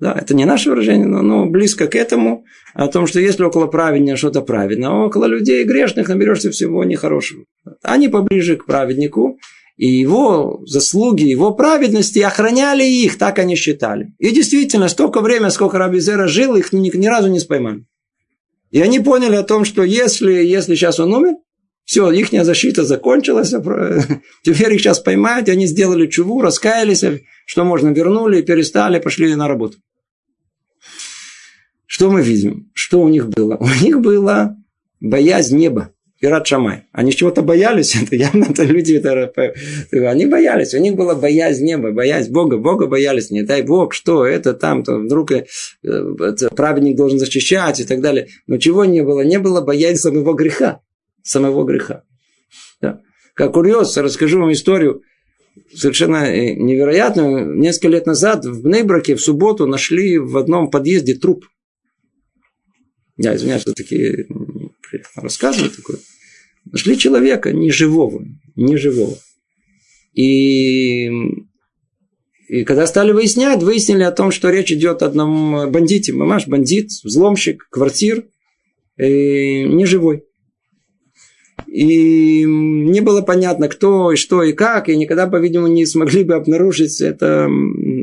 Да, это не наше выражение, но, но близко к этому, о том, что если около праведника что-то праведное, а около людей грешных наберешься всего нехорошего. Они поближе к праведнику. И его заслуги, его праведности охраняли их, так они считали. И действительно, столько времени, сколько Рабби Зейра жил, их ни, ни разу не споймали. И они поняли о том, что если, если сейчас он умер, все, их защита закончилась, теперь их сейчас поймают, и они сделали чуву, раскаялись, что можно, вернули, перестали, пошли на работу. Что мы видим? Что у них было? У них была боязнь неба. Ират шамай. Они чего-то боялись, это явно это люди, это, они боялись, у них была боязнь неба, боязнь Бога, Бога боялись, не дай Бог, что это там, то вдруг это, праведник должен защищать и так далее. Но чего не было? Не было боязни самого греха, самого греха. Да. Как курьез, расскажу вам историю совершенно невероятную. Несколько лет назад в Бней-Браке в субботу нашли в одном подъезде труп. Я извиняюсь, что такие рассказывают такое. Нашли человека неживого, неживого. И, и когда стали выяснять, выяснили о том, что речь идет о одном бандите. Мамаш, бандит, взломщик квартир, неживой. И не было понятно, кто и что и как, и никогда, по-видимому, не смогли бы обнаружить, это,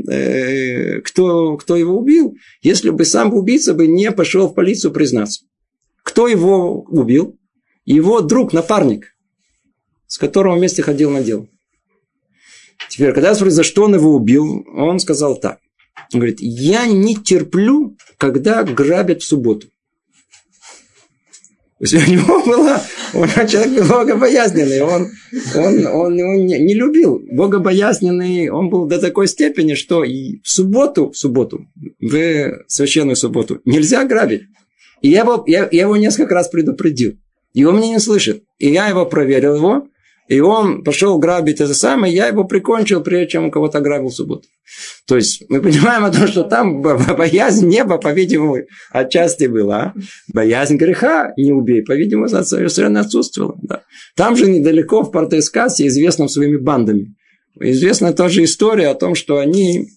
э, кто, кто его убил, если бы сам убийца бы не пошел в полицию признаться. Кто его убил? Его друг, напарник, с которым вместе ходил на дело. Теперь, когда спросили, за что он его убил, он сказал так. Он говорит, я не терплю, когда грабят в субботу. То есть у него было, он человек богобоязненный, он, он, он, он не любил. Богобоязненный он был до такой степени, что и в субботу, в субботу, в священную субботу, нельзя грабить. И я его, я, я его несколько раз предупредил. И он меня не слышит. И я его проверил, его, и он пошел грабить это самое, я его прикончил, прежде чем кого-то грабил в субботу. То есть мы понимаем о том, что там боязнь неба, по-видимому, отчасти была. Боязнь греха, не убей, по-видимому, совершенно отсутствовала. Да. Там же недалеко в Порто-Эскасе известно своими бандами. Известна тоже история о том, что они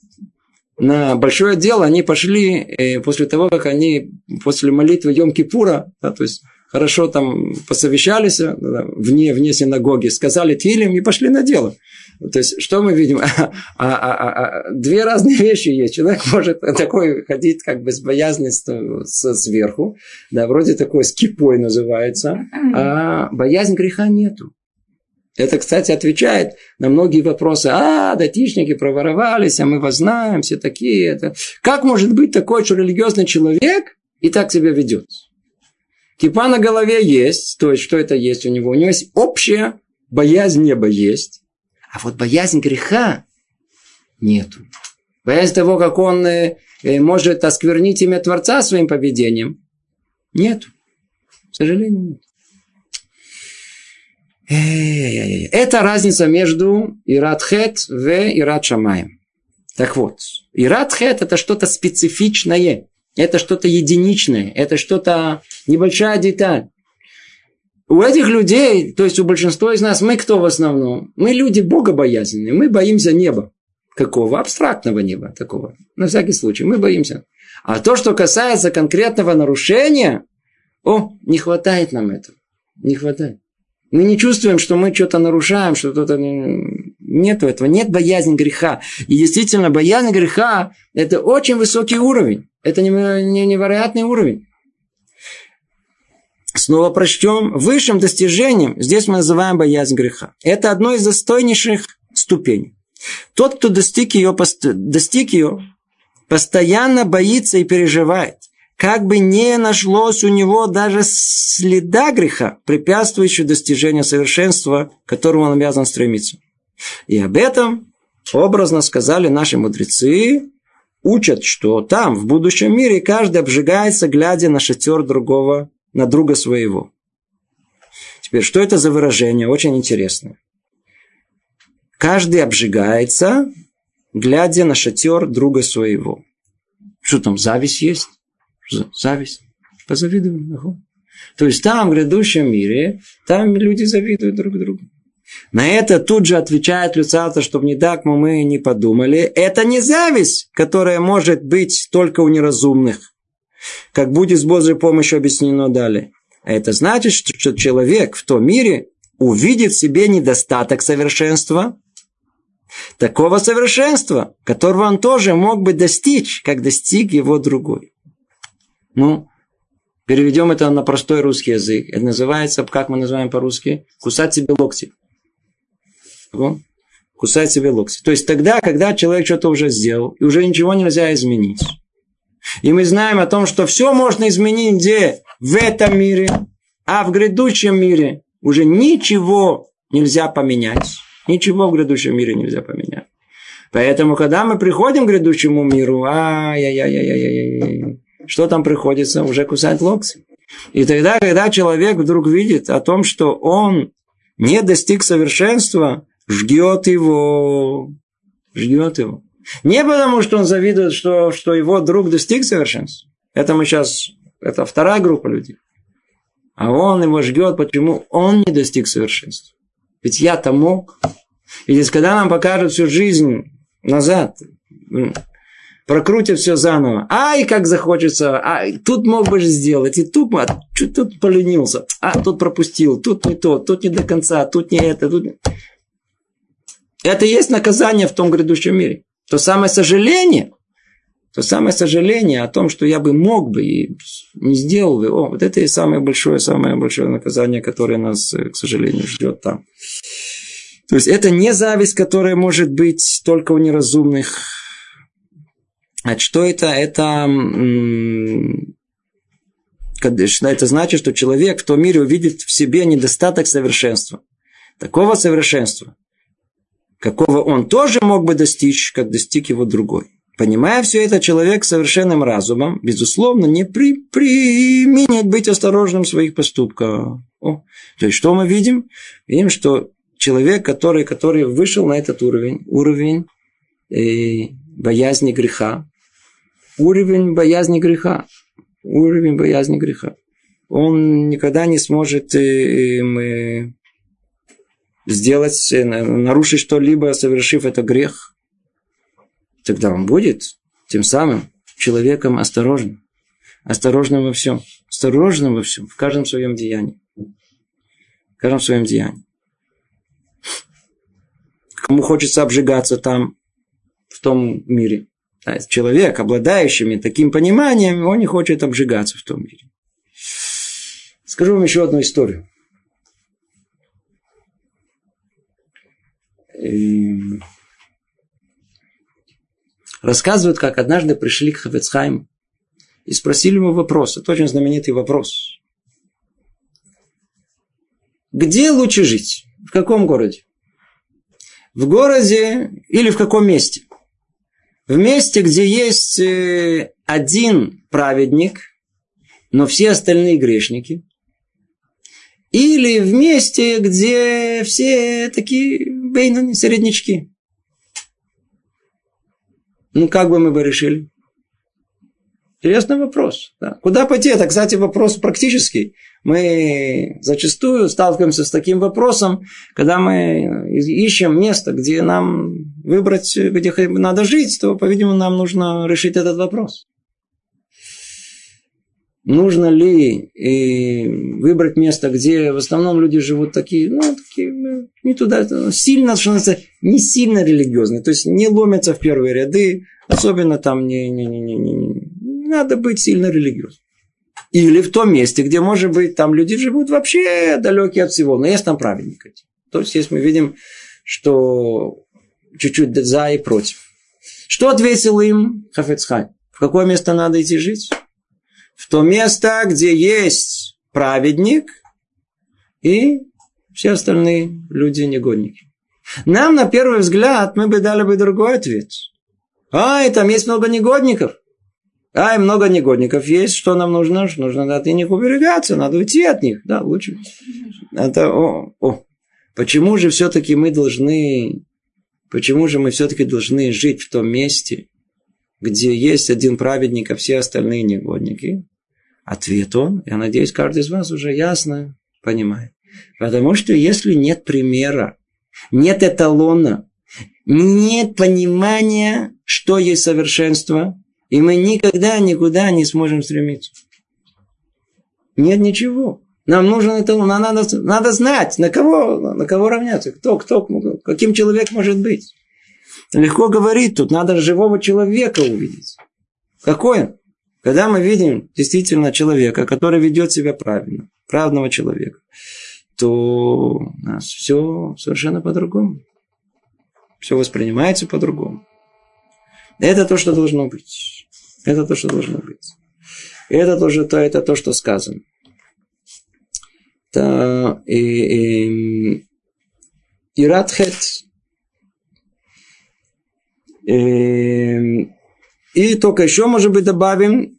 на большое дело они пошли после того, как они после молитвы Йом-Кипура, да, то есть хорошо там посовещались вне, вне синагоги, сказали тилим и пошли на дело. То есть, что мы видим? А, а, а, а, две разные вещи есть. Человек может такой ходить как бы с боязнью сверху, да, вроде такой с кипой называется, а боязнь греха нету. Это, кстати, отвечает на многие вопросы. А, датишники проворовались, а мы вас знаем, все такие. Это... Как может быть такой религиозный человек и так себя ведет? Кипа на голове есть, то есть, что это есть у него? У него есть общая боязнь неба есть, а вот боязнь греха нету. Боязнь того, как он может осквернить имя Творца своим поведением, нету. К сожалению, нет. Это разница между ират хет и ират шамаим. Так вот, ират хет это что-то специфичное. Это что-то единичное, это что-то небольшая деталь. У этих людей, то есть у большинства из нас, мы кто в основном? Мы люди богобоязненные, мы боимся неба. Какого? Абстрактного неба такого. На всякий случай, мы боимся. А то, что касается конкретного нарушения, о, не хватает нам этого. Не хватает. Мы не чувствуем, что мы что-то нарушаем, что кто-то... Нету этого, нет боязни греха. И действительно, боязнь греха – это очень высокий уровень. Это невероятный уровень. Снова прочтем. Высшим достижением, здесь мы называем боязнь греха. Это одно из достойнейших ступеней. Тот, кто достиг ее, достиг ее, постоянно боится и переживает. Как бы не нашлось у него даже следа греха, препятствующего достижению совершенства, к которому он обязан стремиться. И об этом образно сказали наши мудрецы, учат, что там, в будущем мире, каждый обжигается, глядя на шатер другого, на друга своего. Теперь, что это за выражение? Очень интересно. Каждый обжигается, глядя на шатер друга своего. Что там, зависть есть? Зависть. Позавидуем. Ага. То есть, там, в грядущем мире, там люди завидуют друг другу. На это тут же отвечает Луццато, чтобы не так мы не подумали. Это не зависть, которая может быть только у неразумных. Как будет с Божьей помощью объяснено далее. А это значит, что человек в том мире увидит в себе недостаток совершенства. Такого совершенства, которого он тоже мог бы достичь, как достиг его другой. Ну, переведем это на простой русский язык. Это называется, как мы называем по-русски, кусать себе локти. Кусать себе локти. То есть тогда, когда человек что-то уже сделал, и уже ничего нельзя изменить. И мы знаем о том, что все можно изменить где? В этом мире, а в грядущем мире уже ничего нельзя поменять. Ничего в грядущем мире нельзя поменять. Поэтому, когда мы приходим к грядущему миру, ай-яй-яй-яй-яй-яй, что там приходится? Уже кусать локти. И тогда, когда человек вдруг видит о том, что он не достиг совершенства, ждет его, ждет его. Не потому, что он завидует, что, что его друг достиг совершенства. Это мы сейчас, это вторая группа людей. А он его ждет, почему он не достиг совершенства. Ведь я-то мог. И здесь, когда нам покажут всю жизнь назад, прокрутят все заново. Ай, как захочется. Ай, тут мог бы сделать. И тут, а, чуть, тут поленился. А, тут пропустил. Тут не то. Тут не до конца. Тут не это. Тут не... Это и есть наказание в том грядущем мире. То самое сожаление. То самое сожаление о том, что я бы мог бы и не сделал бы. О, вот это и самое большое, самое большое наказание, которое нас, к сожалению, ждет там. То есть, это не зависть, которая может быть только у неразумных. А что это? Это, это значит, что человек в том мире увидит в себе недостаток совершенства. Такого совершенства, какого он тоже мог бы достичь, как достиг его другой. Понимая все это, человек с совершенным разумом, безусловно, не при, применит быть осторожным в своих поступках. О, то есть, что мы видим? Видим, что человек, который, который вышел на этот уровень, уровень э, боязни греха, уровень боязни греха, уровень боязни греха, он никогда не сможет э, э, сделать, э, нарушить что-либо, совершив это грех. Тогда он будет тем самым человеком осторожным. Осторожным во всем. Осторожным во всем. В каждом своем деянии. В каждом своем деянии. Кому хочется обжигаться там, в том мире. А человек, обладающий таким пониманием, он не хочет обжигаться в том мире. Скажу вам еще одну историю. И... Рассказывают, как однажды пришли к Хафец Хаиму и спросили ему вопрос. Это очень знаменитый вопрос. Где лучше жить? В каком городе? В городе или в каком месте? В месте, где есть один праведник, но все остальные грешники. Или в месте, где все такие бейнани, середнячки. Ну, как бы мы бы решили? Интересный вопрос. Да. Куда пойти? Это, кстати, вопрос практический. Мы зачастую сталкиваемся с таким вопросом, когда мы ищем место, где нам выбрать, где надо жить, то, по-видимому, нам нужно решить этот вопрос. Нужно ли выбрать место, где в основном люди живут такие, ну, такие, не туда, сильно, что называется, не сильно религиозные, то есть не ломятся в первые ряды, особенно там не, не, не, не, не надо быть сильно религиозным. Или в том месте, где, может быть, там люди живут вообще далекие от всего, но есть там праведник. То есть, здесь мы видим, что чуть-чуть за и против. Что ответил им Хафец Хаим? В какое место надо идти жить? В то место, где есть праведник и все остальные люди-негодники. Нам, на первый взгляд, мы бы дали бы другой ответ. Ай, там есть много негодников. Ай, много негодников есть. Что нам нужно? Нужно от них уберегаться, надо уйти от них. Да, лучше. Это, о, о. Почему же все-таки мы должны... Почему же мы все-таки должны жить в том месте, где есть один праведник, а все остальные негодники? Ответ он, я надеюсь, каждый из вас уже ясно понимает. Потому что если нет примера, нет эталона, нет понимания, что есть совершенство, и мы никогда никуда не сможем стремиться. Нет ничего. Нам нужен эталон, надо, надо знать, на кого, на кого равняться, кто, кто, каким человек может быть. Легко говорить, тут надо живого человека увидеть. Какой он? Когда мы видим действительно человека, который ведет себя правильно, праведного человека, то у нас все совершенно по-другому. Все воспринимается по-другому. Это то, что должно быть. Это то, что должно быть. Это тоже то, это то, что сказано. Это, э, э, ират хет. И только еще, может быть, добавим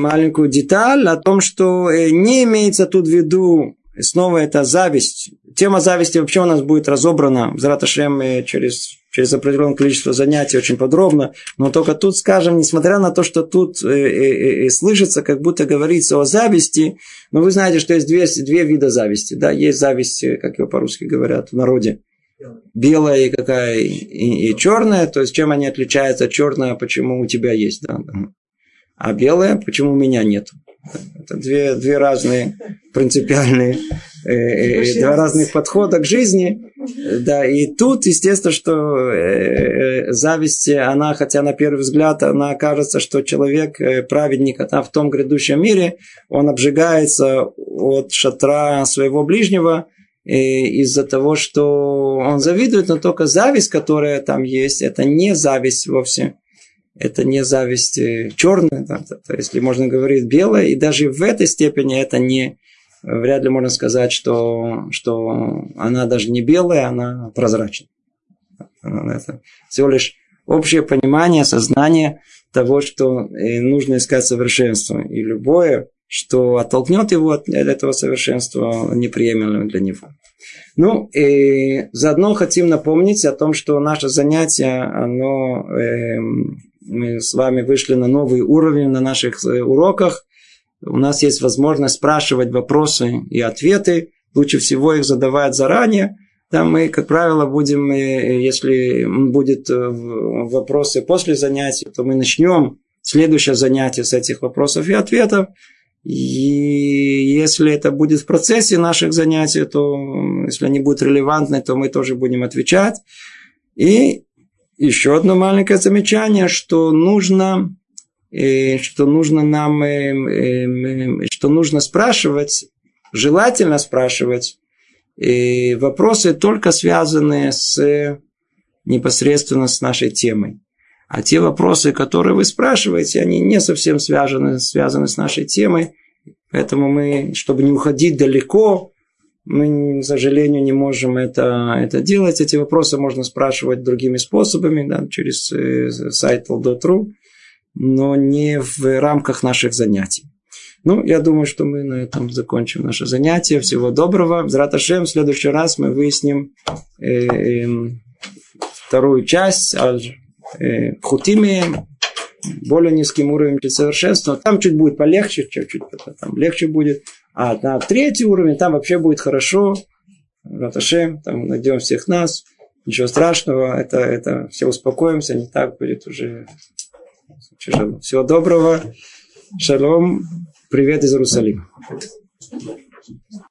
маленькую деталь о том, что не имеется тут в виду, снова это зависть. Тема зависти вообще у нас будет разобрана Зрат Ашем через, через определенное количество занятий очень подробно. Но только тут скажем, несмотря на то, что тут слышится, как будто говорится о зависти, но вы знаете, что есть две, две вида зависти. Да? Есть зависть, как его по-русски говорят в народе. белая и какая и, и черная, то есть чем они отличаются? Черная, почему у тебя есть, да? А белая, почему у меня нет? Это две, две разные принципиальные, э, два разных подхода к жизни. Да, и тут, естественно, что э, э, зависть, она, хотя на первый взгляд, она кажется, что человек, э, праведник, а в том грядущем мире, он обжигается от шатра своего ближнего э, из-за того, что он завидует, но только зависть, которая там есть, это не зависть вовсе. Это не зависть черная, да, если можно говорить белая, и даже в этой степени это не, вряд ли можно сказать, что, что она даже не белая, она прозрачная. Это всего лишь общее понимание, сознание того, что нужно искать совершенство. И любое, что оттолкнет его от этого совершенства, неприемлемо для него. Ну, и заодно хотим напомнить о том, что наше занятие, оно... Эм, мы с вами вышли на новый уровень на наших уроках. У нас есть возможность спрашивать вопросы и ответы. Лучше всего их задавать заранее. Там мы, как правило, будем, если будут вопросы после занятий, то мы начнем следующее занятие с этих вопросов и ответов. И если это будет в процессе наших занятий, то если они будут релевантны, то мы тоже будем отвечать. И еще одно маленькое замечание, что нужно, что нужно нам, что нужно спрашивать, желательно спрашивать вопросы, только связанные с, непосредственно с нашей темой. А те вопросы, которые вы спрашиваете, они не совсем связаны, связаны с нашей темой. Поэтому мы, чтобы не уходить далеко, мы, к сожалению, не можем это, это делать. Эти вопросы можно спрашивать другими способами, да, через сайт эл ди о точка ру, но не в рамках наших занятий. Ну, я думаю, что мы на этом закончим наше занятие. Всего доброго. Б'эзрат Ашем, в следующий раз мы выясним э, э, вторую часть э, Пхутими, более низким уровнем совершенства. Там чуть будет полегче, чуть-чуть там легче будет. А на третий уровень там вообще будет хорошо. Раташем, там найдем всех нас. Ничего страшного. Это, это все успокоимся. Не так будет уже тяжело. Всего доброго. Шалом. Привет из Иерусалима.